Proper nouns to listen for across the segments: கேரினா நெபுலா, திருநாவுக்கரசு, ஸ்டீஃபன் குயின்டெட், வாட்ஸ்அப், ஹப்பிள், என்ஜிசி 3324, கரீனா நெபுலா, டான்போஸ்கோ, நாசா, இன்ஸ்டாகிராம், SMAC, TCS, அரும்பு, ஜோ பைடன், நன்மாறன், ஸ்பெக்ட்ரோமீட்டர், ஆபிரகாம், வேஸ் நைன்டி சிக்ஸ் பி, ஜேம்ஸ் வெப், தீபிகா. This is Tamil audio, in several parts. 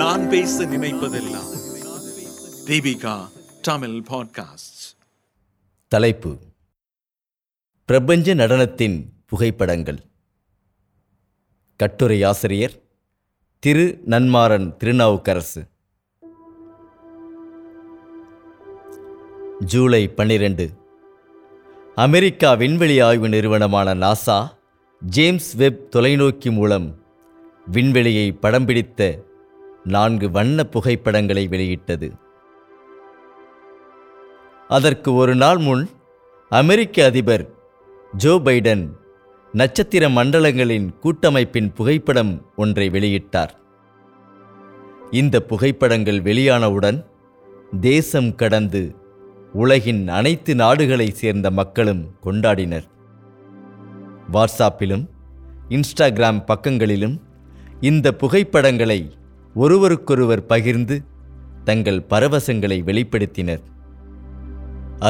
நான் பேச நினைப்பதெல்லாம் தீபிகா தமிழ் பாட்காஸ்ட். தலைப்பு: பிரபஞ்ச நடனத்தின் புகைப்படங்கள். கட்டுரை ஆசிரியர் திரு நன்மாறன் திருநாவுக்கரசு. ஜூலை 12 அமெரிக்கா விண்வெளி ஆய்வு நிறுவனமான நாசா ஜேம்ஸ் வெப் தொலைநோக்கி மூலம் விண்வெளியை படம் பிடித்த 4 வண்ண புகைப்படங்களை வெளியிட்டது. அதற்கு ஒரு நாள் முன் அமெரிக்க அதிபர் ஜோ பைடன் நட்சத்திர மண்டலங்களின் கூட்டமைப்பின் புகைப்படம் ஒன்றை வெளியிட்டார். இந்த புகைப்படங்கள் வெளியானவுடன் தேசம் கடந்து உலகின் அனைத்து நாடுகளைச் சேர்ந்த மக்களும் கொண்டாடினர். வாட்ஸ்அப்பிலும் இன்ஸ்டாகிராம் பக்கங்களிலும் இந்த புகைப்படங்களை ஒருவருக்கொருவர் பகிர்ந்து தங்கள் பரவசங்களை வெளிப்படுத்தினர்.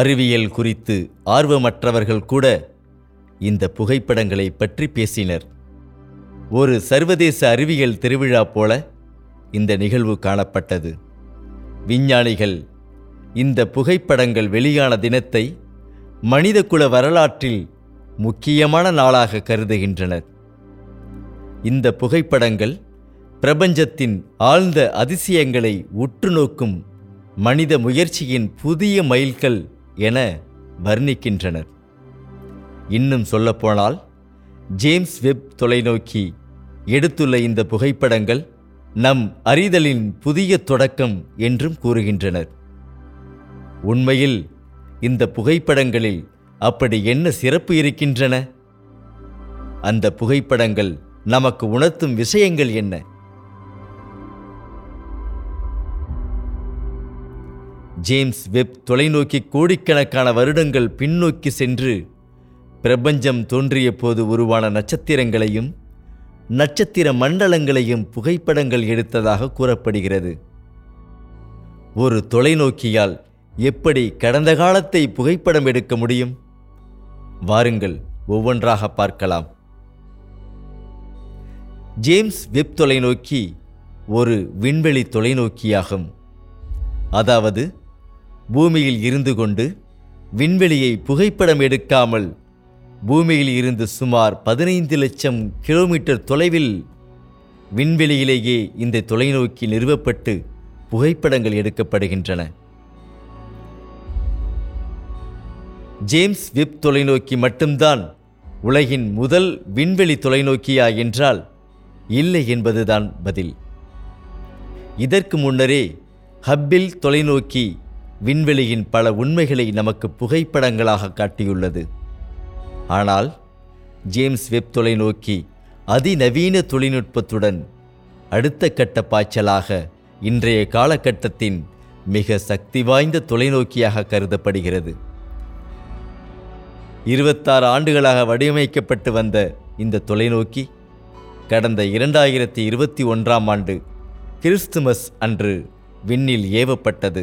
அறிவியல் குறித்து ஆர்வமற்றவர்கள் கூட இந்த புகைப்படங்களை பற்றி பேசினர். ஒரு சர்வதேச அறிவியல் திருவிழா போல இந்த நிகழ்வு காணப்பட்டது. விஞ்ஞானிகள் இந்த புகைப்படங்கள் வெளியான தினத்தை மனிதகுல வரலாற்றில் முக்கியமான நாளாக கருதுகின்றனர். இந்த புகைப்படங்கள் பிரபஞ்சத்தின் ஆழ்ந்த அதிசயங்களை உற்று நோக்கும் மனித முயற்சியின் புதிய மைல்கல் என வர்ணிக்கின்றனர். இன்னும் சொல்லப்போனால் ஜேம்ஸ் வெப் தொலைநோக்கி எடுத்துள்ள இந்த புகைப்படங்கள் நம் அறிதலின் புதிய தொடக்கம் என்றும் கூறுகின்றனர். உண்மையில் இந்த புகைப்படங்களில் அப்படி என்ன சிறப்பு இருக்கின்றன? அந்த புகைப்படங்கள் நமக்கு உணர்த்தும் விஷயங்கள் என்ன? ஜேம்ஸ் வெப் தொலைநோக்கி கோடிக்கணக்கான வருடங்கள் பின்னோக்கி சென்று பிரபஞ்சம் தோன்றிய போது உருவான நட்சத்திரங்களையும் நட்சத்திர மண்டலங்களையும் புகைப்படங்கள் எடுத்ததாக கூறப்படுகிறது. ஒரு தொலைநோக்கியால் எப்படி கடந்த காலத்தை புகைப்படம் எடுக்க முடியும்? வாருங்கள், ஒவ்வொன்றாக பார்க்கலாம். ஜேம்ஸ் வெப் தொலைநோக்கி ஒரு விண்வெளி தொலைநோக்கியாகும். அதாவது பூமியில் இருந்து கொண்டு விண்வெளியை புகைப்படம் எடுக்காமல் பூமியில் இருந்து சுமார் 15 லட்சம் கிலோமீட்டர் தொலைவில் விண்வெளியிலேயே இந்த தொலைநோக்கி நிறுவப்பட்டு புகைப்படங்கள் எடுக்கப்படுகின்றன. ஜேம்ஸ் வெப் தொலைநோக்கி மட்டும்தான் உலகின் முதல் விண்வெளி தொலைநோக்கியா என்றால் இல்லை என்பதுதான் பதில். இதற்கு முன்னரே ஹப்பிள் தொலைநோக்கி விண்வெளியின் பல உண்மைகளை நமக்கு புகைப்படங்களாக காட்டியுள்ளது. ஆனால் ஜேம்ஸ் வெப் தொலைநோக்கி அதிநவீன தொழில்நுட்பத்துடன் அடுத்த கட்ட பாய்ச்சலாக இன்றைய காலகட்டத்தின் மிக சக்தி வாய்ந்த தொலைநோக்கியாக கருதப்படுகிறது. 26 ஆண்டுகளாக வடிவமைக்கப்பட்டு வந்த இந்த தொலைநோக்கி கடந்த 2021 ஆண்டு கிறிஸ்துமஸ் அன்று விண்ணில் ஏவப்பட்டது.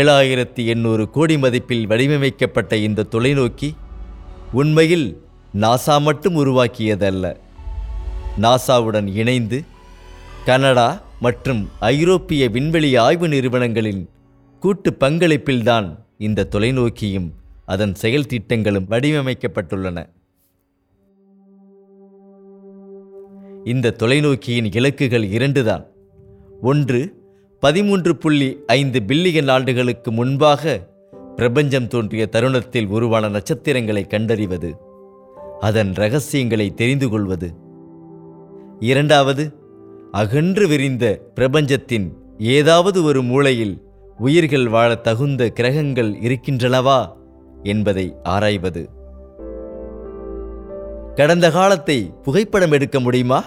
7,800 கோடி மதிப்பில் வடிவமைக்கப்பட்ட இந்த தொலைநோக்கி உண்மையில் நாசா மட்டும் உருவாக்கியதல்ல. நாசாவுடன் இணைந்து கனடா மற்றும் ஐரோப்பிய விண்வெளி ஆய்வு நிறுவனங்களின் கூட்டு பங்களிப்பில்தான் இந்த தொலைநோக்கியும் அதன் செயல் திட்டங்களும் வடிவமைக்கப்பட்டுள்ளன. இந்த தொலைநோக்கியின் இலக்குகள் 2 தான். ஒன்று, 13.5 பில்லியன் ஆண்டுகளுக்கு முன்பாக பிரபஞ்சம் தோன்றிய தருணத்தில் உருவான நட்சத்திரங்களை கண்டறிவது, அதன் இரகசியங்களை தெரிந்து கொள்வது. 2வது, அகன்று விரிந்த பிரபஞ்சத்தின் ஏதாவது ஒரு மூலையில் உயிர்கள் வாழ தகுந்த கிரகங்கள் இருக்கின்றனவா என்பதை ஆராய்வது. கடந்த காலத்தை புகைப்படம் எடுக்க முடியுமா?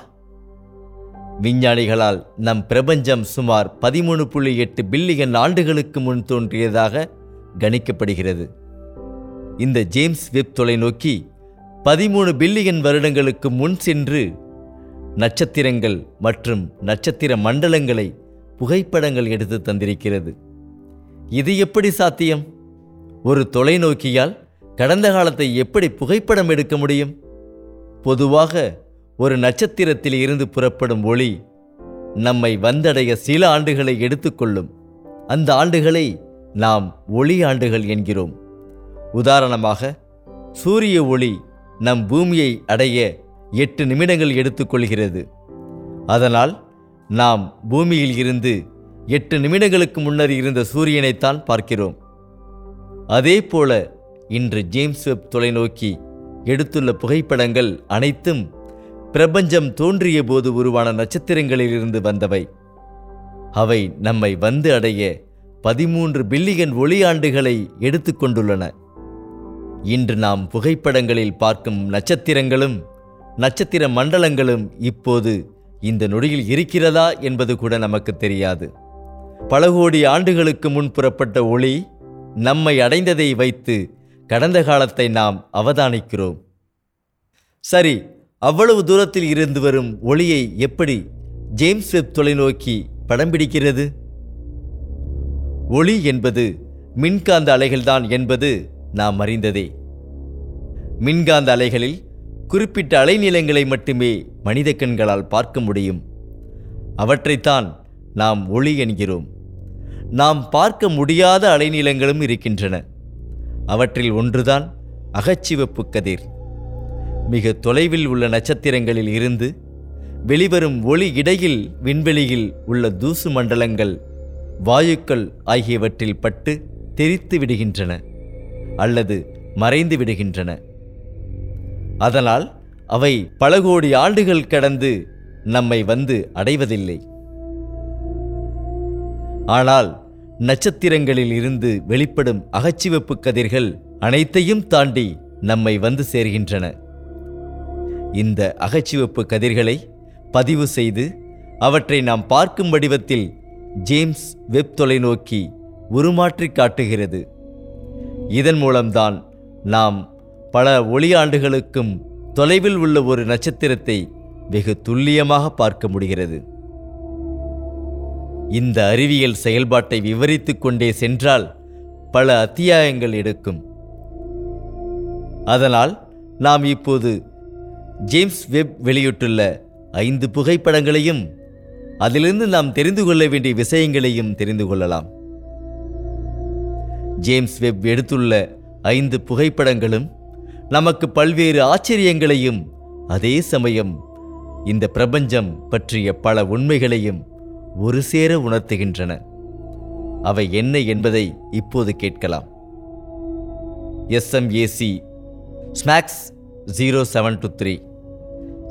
விஞ்ஞானிகளால் நம் பிரபஞ்சம் சுமார் 13.8 பில்லியன் ஆண்டுகளுக்கு முன் தோன்றியதாக கணிக்கப்படுகிறது. இந்த ஜேம்ஸ் வெப் தொலைநோக்கி 13 பில்லியன் வருடங்களுக்கு முன் சென்று நட்சத்திரங்கள் மற்றும் நட்சத்திர மண்டலங்களை புகைப்படங்கள் எடுத்து தந்திருக்கிறது. இது எப்படி சாத்தியம்? ஒரு தொலைநோக்கியால் கடந்த காலத்தை எப்படி புகைப்படம் எடுக்க முடியும்? பொதுவாக ஒரு நட்சத்திரத்தில் இருந்து புறப்படும் ஒளி நம்மை வந்தடைய சில ஆண்டுகளை எடுத்துக்கொள்ளும். அந்த ஆண்டுகளை நாம் ஒளி ஆண்டுகள் என்கிறோம். உதாரணமாக, சூரிய ஒளி நம் பூமியை அடைய 8 நிமிடங்கள் எடுத்துக்கொள்கிறது. அதனால் நாம் பூமியில் இருந்து 8 நிமிடங்களுக்கு முன்னர் இருந்த சூரியனைத்தான் பார்க்கிறோம். அதேபோல இன்று ஜேம்ஸ் வெப் தொலைநோக்கி எடுத்துள்ள புகைப்படங்கள் அனைத்தும் பிரபஞ்சம் தோன்றிய போது உருவான நட்சத்திரங்களிலிருந்து வந்தவை. அவை நம்மை வந்து அடைய 13 பில்லியன் ஒளியாண்டுகளை எடுத்துக்கொண்டுள்ளன. இன்று நாம் புகைப்படங்களில் பார்க்கும் நட்சத்திரங்களும் நட்சத்திர மண்டலங்களும் இப்போது இந்த நொடியில் இருக்கிறதா என்பது கூட நமக்கு தெரியாது. பல கோடி ஆண்டுகளுக்கு முன் புறப்பட்ட ஒளி நம்மை அடைந்ததை வைத்து கடந்த காலத்தை நாம் அவதானிக்கிறோம். சரி, அவ்வளவு தூரத்தில் இருந்து வரும் ஒளியை எப்படி ஜேம்ஸ் வெப் தொலைநோக்கி படம் பிடிக்கிறது? ஒளி என்பது மின்காந்த அலைகள்தான் என்பது நாம் அறிந்ததே. மின்காந்த அலைகளில் குறிப்பிட்ட அலைநீளங்களை மட்டுமே மனித கண்களால் பார்க்க முடியும். அவற்றைத்தான் நாம் ஒளி என்கிறோம். நாம் பார்க்க முடியாத அலைநீளங்களும் இருக்கின்றன. அவற்றில் ஒன்றுதான் அகச்சிவப்பு கதிர். மிக தொலைவில் உள்ள நட்சத்திரங்களில் இருந்து வெளிவரும் ஒளி இடையில் விண்வெளியில் உள்ள தூசு மண்டலங்கள், வாயுக்கள் ஆகியவற்றில் பட்டு தெரித்து விடுகின்றன அல்லது மறைந்து விடுகின்றன. அதனால் அவை பல கோடி ஆண்டுகள் கடந்து நம்மை வந்து அடைவதில்லை. ஆனால் நட்சத்திரங்களில் இருந்து வெளிப்படும் அகச்சிவப்பு கதிர்கள் அனைத்தையும் தாண்டி நம்மை வந்து சேர்கின்றன. இந்த அகச்சிவப்பு கதிர்களை பதிவு செய்து அவற்றை நாம் பார்க்கும் வடிவத்தில் ஜேம்ஸ் வெப் தொலைநோக்கி உருமாற்றி காட்டுகிறது. இதன் மூலம்தான் நாம் பல ஒளியாண்டுகளுக்கும் தொலைவில் உள்ள ஒரு நட்சத்திரத்தை வெகு துல்லியமாக பார்க்க முடிகிறது. இந்த அறிவியல் செயல்பாட்டை விவரித்து கொண்டே சென்றால் பல அத்தியாயங்கள் எடுக்கும். அதனால் நாம் இப்போது ஜேம்ஸ் வெப் வெளியிட்டுள்ள 5 புகைப்படங்களையும் அதிலிருந்து நாம் தெரிந்து கொள்ள வேண்டிய விஷயங்களையும் தெரிந்து கொள்ளலாம். ஜேம்ஸ் வெப் எடுத்துள்ள 5 புகைப்படங்களும் நமக்கு பல்வேறு ஆச்சரியங்களையும், அதே சமயம் இந்த பிரபஞ்சம் பற்றிய பல உண்மைகளையும் ஒரு சேர உணர்த்துகின்றன. அவை என்ன என்பதை இப்போது கேட்கலாம். SMAC ஸ்மாக்ஸ் 07/3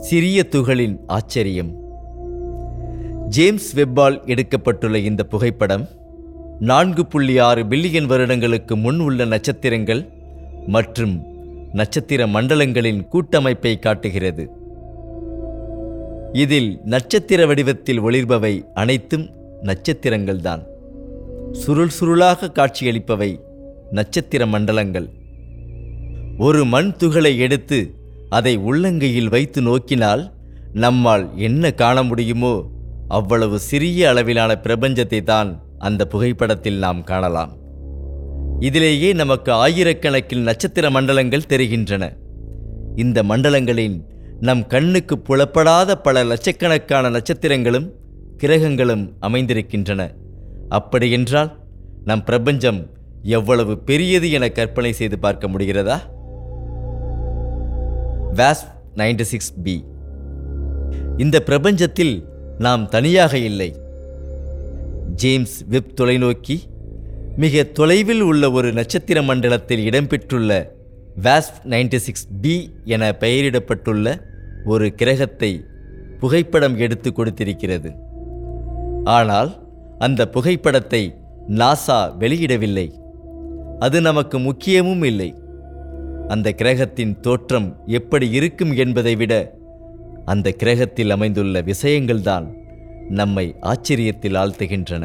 சிறிய துகளின் ஆச்சரியம். ஜேம்ஸ் வெப்பால் எடுக்கப்பட்டுள்ள இந்த புகைப்படம் 4.6 பில்லியன் வருடங்களுக்கு முன் உள்ள நட்சத்திரங்கள் மற்றும் நட்சத்திர மண்டலங்களின் கூட்டமைப்பை காட்டுகிறது. இதில் நட்சத்திர வடிவத்தில் ஒளிர்பவை அனைத்தும் நட்சத்திரங்கள்தான். சுருள் சுருளாக காட்சியளிப்பவை நட்சத்திர மண்டலங்கள். ஒரு மண் துகளை எடுத்து அதை உள்ளங்கையில் வைத்து நோக்கினால் நம்மால் என்ன காண முடியுமோ அவ்வளவு சிறிய அளவிலான பிரபஞ்சத்தை தான் அந்த புகைப்படத்தில் நாம் காணலாம். இதிலேயே நமக்கு ஆயிரக்கணக்கில் நட்சத்திர மண்டலங்கள் தெரிகின்றன. இந்த மண்டலங்களின் நம் கண்ணுக்கு புலப்படாத பல லட்சக்கணக்கான நட்சத்திரங்களும் கிரகங்களும் அமைந்திருக்கின்றன. அப்படியென்றால் நம் பிரபஞ்சம் எவ்வளவு பெரியது என கற்பனை செய்து பார்க்க முடிகிறதா? WASP-96b. இந்த பிரபஞ்சத்தில் நாம் தனியாக இல்லை. ஜேம்ஸ் வெப் தொலைநோக்கி மிக தொலைவில் உள்ள ஒரு நட்சத்திர மண்டலத்தில் இடம்பெற்றுள்ள WASP-96b என பெயரிடப்பட்டுள்ள ஒரு கிரகத்தை புகைப்படம் எடுத்து கொடுத்திருக்கிறது. ஆனால் அந்த புகைப்படத்தை நாசா வெளியிடவில்லை. அது நமக்கு முக்கியமும் இல்லை. அந்த கிரகத்தின் தோற்றம் எப்படி இருக்கும் என்பதை விட அந்த கிரகத்தில் அமைந்துள்ள விஷயங்கள்தான் நம்மை ஆச்சரியத்தில் ஆழ்த்துகின்றன.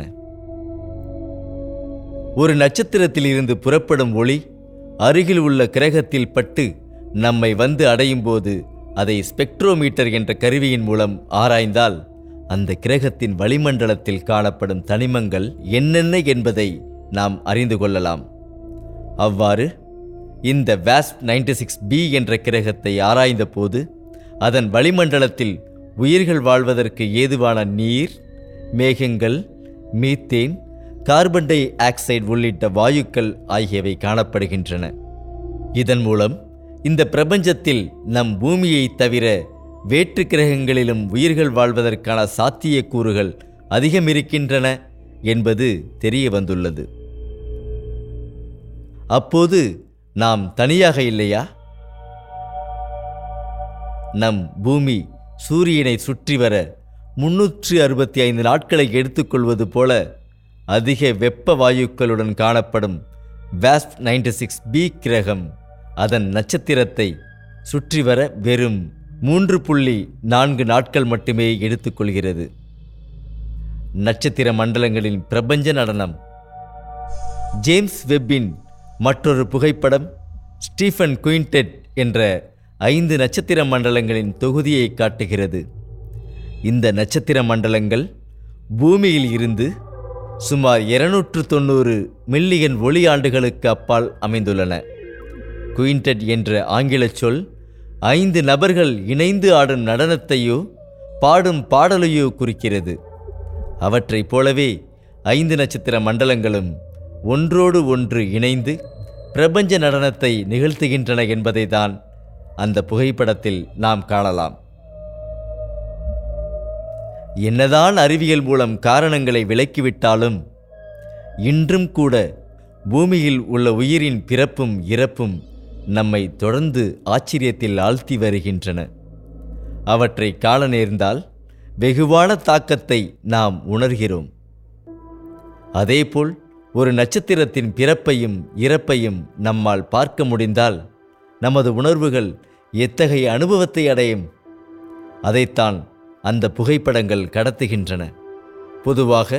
ஒரு நட்சத்திரத்தில் இருந்து புறப்படும் ஒளி அருகில் உள்ள கிரகத்தில் பட்டு நம்மை வந்து அடையும் போது அதை ஸ்பெக்ட்ரோமீட்டர் என்ற கருவியின் மூலம் ஆராய்ந்தால் அந்த கிரகத்தின் வளிமண்டலத்தில் காணப்படும் தனிமங்கள் என்னென்ன என்பதை நாம் அறிந்து கொள்ளலாம். அவ்வாறு இந்த WASP-96b என்ற கிரகத்தை ஆராய்ந்த போது அதன் வளிமண்டலத்தில் உயிர்கள் வாழ்வதற்கு ஏதுவான நீர், மேகங்கள், மீத்தேன், கார்பன் டை ஆக்சைடு உள்ளிட்ட வாயுக்கள் ஆகியவை காணப்படுகின்றன. இதன் மூலம் இந்த பிரபஞ்சத்தில் நம் பூமியை தவிர வேற்று கிரகங்களிலும் உயிர்கள் வாழ்வதற்கான சாத்தியக்கூறுகள் அதிகமிருக்கின்றன என்பது தெரிய வந்துள்ளது. அப்போது நாம் தனியாக இல்லையா? நம் பூமி சூரியனை சுற்றி வர 365 நாட்களை எடுத்துக்கொள்வது போல அதிக வெப்ப வாயுக்களுடன் காணப்படும் WASP-96b கிரகம் அதன் நட்சத்திரத்தை சுற்றி வர வெறும் 3.4 நாட்கள் மட்டுமே எடுத்துக்கொள்கிறது. நட்சத்திர மண்டலங்களின் பிரபஞ்ச நடனம். ஜேம்ஸ் வெப்பின் மற்றொரு புகைப்படம் ஸ்டீஃபன் குயின்டெட் என்ற 5 நட்சத்திர மண்டலங்களின் தொகுதியை காட்டுகிறது. இந்த நட்சத்திர மண்டலங்கள் பூமியில் இருந்து சுமார் 290 மில்லியன் ஒளி ஆண்டுகளுக்கு அப்பால் அமைந்துள்ளன. குயின்டெட் என்ற ஆங்கில சொல் 5 நபர்கள் இணைந்து ஆடும் நடனத்தையோ பாடும் பாடலையோ குறிக்கிறது. அவற்றைப் போலவே 5 நட்சத்திர மண்டலங்களும் ஒன்றோடு ஒன்று இணைந்து பிரபஞ்ச நடனத்தை நிகழ்த்துகின்றன என்பதை தான் அந்த புகைப்படத்தில் நாம் காணலாம். என்னதான் அறிவியல் மூலம் காரணங்களை விளக்கிவிட்டாலும் இன்றும் கூட பூமியில் உள்ள உயிரின் பிறப்பும் இறப்பும் நம்மை தொடர்ந்து ஆச்சரியத்தில் ஆழ்த்தி வருகின்றன. அவற்றை காண நேர்ந்தால் வெகுவான தாக்கத்தை நாம் உணர்கிறோம். அதேபோல் ஒரு நட்சத்திரத்தின் பிறப்பையும் இறப்பையும் நம்மால் பார்க்க முடிந்தால் நமது உணர்வுகள் எத்தகைய அனுபவத்தை அடையும்? அதைத்தான் அந்த புகைப்படங்கள் கடத்துகின்றன. பொதுவாக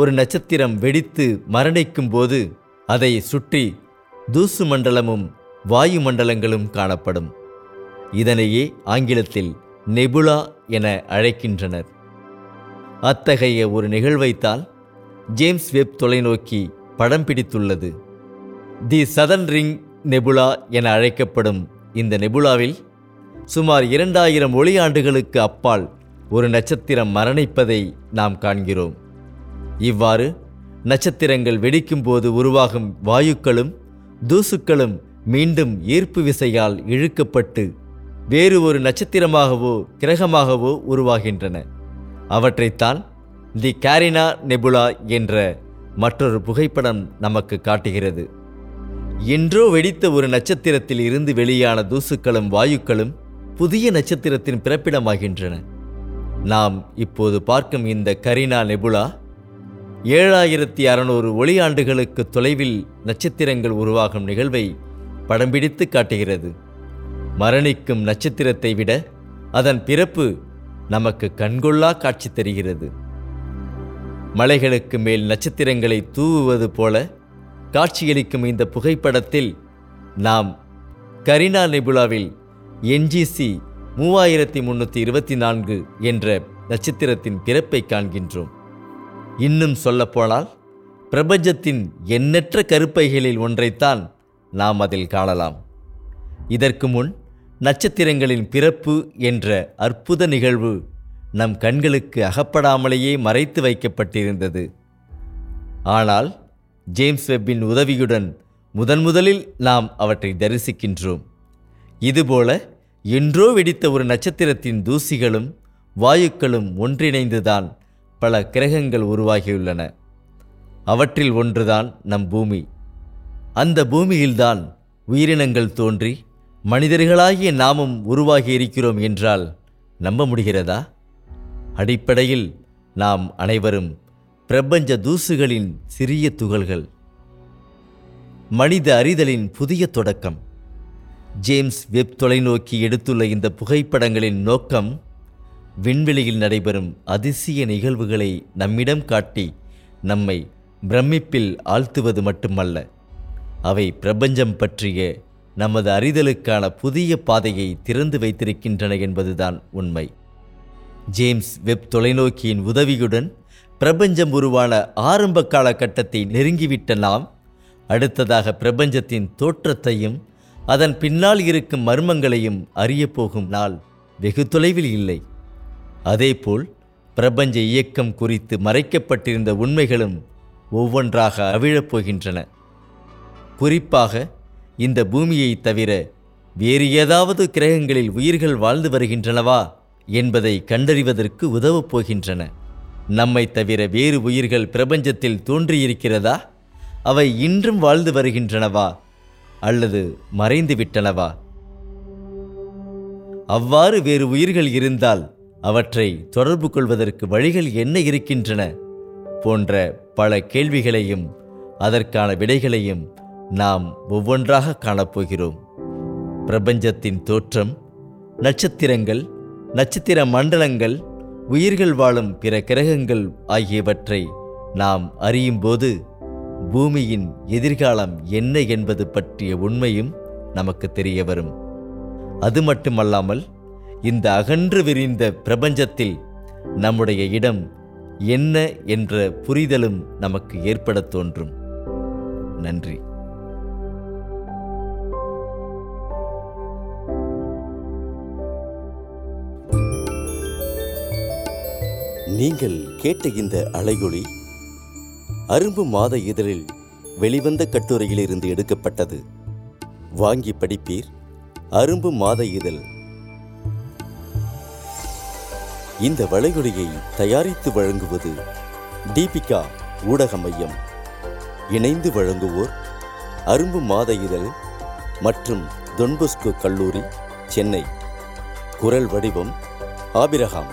ஒரு நட்சத்திரம் வெடித்து மரணிக்கும் போது அதை சுற்றி தூசு மண்டலமும் வாயு மண்டலங்களும் காணப்படும். இதனையே ஆங்கிலத்தில் நெபுலா என அழைக்கின்றனர். அத்தகைய ஒரு நிகழ்வைத்தான் ஜேம்ஸ் வெப் தொலைநோக்கி படம் பிடித்துள்ளது. தி சதர்ன் ரிங் நெபுலா என அழைக்கப்படும் இந்த நெபுலாவில் சுமார் 2000 ஒளி ஆண்டுகளுக்கு அப்பால் ஒரு நட்சத்திரம் மரணிப்பதை நாம் காண்கிறோம். இவ்வாறு நட்சத்திரங்கள் வெடிக்கும்போது உருவாகும் வாயுக்களும் தூசுக்களும் மீண்டும் ஈர்ப்பு விசையால் இழுக்கப்பட்டு வேறு ஒரு நட்சத்திரமாகவோ கிரகமாகவோ உருவாகின்றன. அவற்றைத்தான் தி கேரினா நெபுலா என்ற மற்றொரு புகைப்படம் நமக்கு காட்டுகிறது. என்றோ வெடித்த ஒரு நட்சத்திரத்தில் இருந்து வெளியான தூசுக்களும் வாயுக்களும் புதிய நட்சத்திரத்தின் பிறப்பிடமாகின்றன. நாம் இப்போது பார்க்கும் இந்த கரீனா நெபுலா 7600 ஒளியாண்டுகளுக்கு தொலைவில் நட்சத்திரங்கள் உருவாகும் நிகழ்வை படம் பிடித்து காட்டுகிறது. மரணிக்கும் நட்சத்திரத்தை விட அதன் பிறப்பு நமக்கு கண்கொள்ளா காட்சி தருகிறது. மலைகளுக்கு மேல் நட்சத்திரங்களை தூவுவது போல காட்சியளிக்கும் இந்த புகைப்படத்தில் நாம் கரீனா நெபுலாவில் என்ஜிசி 3324 என்ற நட்சத்திரத்தின் பிறப்பை காண்கின்றோம். இன்னும் சொல்லப்போனால் பிரபஞ்சத்தின் எண்ணற்ற கருப்பைகளில் ஒன்றைத்தான் நாம் அதில் காணலாம். இதற்கு முன் நட்சத்திரங்களின் பிறப்பு என்ற அற்புத நிகழ்வு நம் கண்களுக்கு அகப்படாமலேயே மறைத்து வைக்கப்பட்டிருந்தது. ஆனால் ஜேம்ஸ் வெப்பின் உதவியுடன் முதன்முதலில் நாம் அவற்றை தரிசிக்கின்றோம். இதுபோல என்றோ வெடித்த ஒரு நட்சத்திரத்தின் தூசிகளும் வாயுக்களும் ஒன்றிணைந்துதான் பல கிரகங்கள் உருவாகியுள்ளன. அவற்றில் ஒன்றுதான் நம் பூமி. அந்த பூமியில்தான் உயிரினங்கள் தோன்றி மனிதர்களாகிய நாமும் உருவாகி இருக்கிறோம் என்றால் நம்ப முடிகிறதா? அடிப்படையில் நாம் அனைவரும் பிரபஞ்ச தூசுகளின் சிறிய துகள்கள். மனித அறிதலின் புதிய தொடக்கம். ஜேம்ஸ் வெப் தொலைநோக்கி எடுத்துள்ள இந்த புகைப்படங்களின் நோக்கம் விண்வெளியில் நடைபெறும் அதிசய நிகழ்வுகளை நம்மிடம் காட்டி நம்மை பிரமிப்பில் ஆழ்த்துவது மட்டுமல்ல, அவை பிரபஞ்சம் பற்றிய நமது அறிதலுக்கான புதிய பாதையை திறந்து வைத்திருக்கின்றன என்பதுதான் உண்மை. ஜேம்ஸ் வெப் தொலைநோக்கியின் உதவியுடன் பிரபஞ்சம் உருவான ஆரம்ப காலகட்டத்தை நெருங்கிவிட்ட நாம் அடுத்ததாக பிரபஞ்சத்தின் தோற்றத்தையும் அதன் பின்னால் இருக்கும் மர்மங்களையும் அறியப்போகும் நாள் வெகு தொலைவில் இல்லை. அதேபோல் பிரபஞ்ச இயக்கம் குறித்து மறைக்கப்பட்டிருந்த உண்மைகளும் ஒவ்வொன்றாக அவிழப்போகின்றன. குறிப்பாக இந்த பூமியை தவிர வேறு ஏதாவது கிரகங்களில் உயிர்கள் வாழ்ந்து வருகின்றனவா என்பதை கண்டறிவதற்கு உதவப் போகின்றன. நம்மை தவிர வேறு உயிர்கள் பிரபஞ்சத்தில் தோன்றியிருக்கிறதா? அவை இன்றும் வாழ்ந்து வருகின்றனவா அல்லது மறைந்துவிட்டனவா? அவ்வாறு வேறு உயிர்கள் இருந்தால் அவற்றை தொடர்பு கொள்வதற்கு வழிகள் என்ன இருக்கின்றன போன்ற பல கேள்விகளையும் அதற்கான விடைகளையும் நாம் ஒவ்வொன்றாக காணப்போகிறோம். பிரபஞ்சத்தின் தோற்றம், நட்சத்திரங்கள், நட்சத்திர மண்டலங்கள், உயிர்கள் வாழும் பிற கிரகங்கள் ஆகியவற்றை நாம் அறியும்போது பூமியின் எதிர்காலம் என்ன என்பது பற்றிய உண்மையும் நமக்கு தெரிய வரும். அது மட்டுமல்லாமல் இந்த அகன்று விரிந்த பிரபஞ்சத்தில் நம்முடைய இடம் என்ன என்ற புரிதலும் நமக்கு ஏற்பட தோன்றும். நன்றி. நீங்கள் கேட்ட இந்த அலையொளி அரும்பு மாத இதழில் வெளிவந்த கட்டுரையிலிருந்து எடுக்கப்பட்டது. வாங்கி படிப்பீர். அரும்பு மாத இதழ். இந்த வளையொலியை தயாரித்து வழங்குவது தீபிகா ஊடக மையம். இணைந்து வழங்குவோர் அரும்பு மாத இதழ் மற்றும் டான்போஸ்கோ கல்லூரி, சென்னை. குரல் வடிவம் ஆபிரகாம்.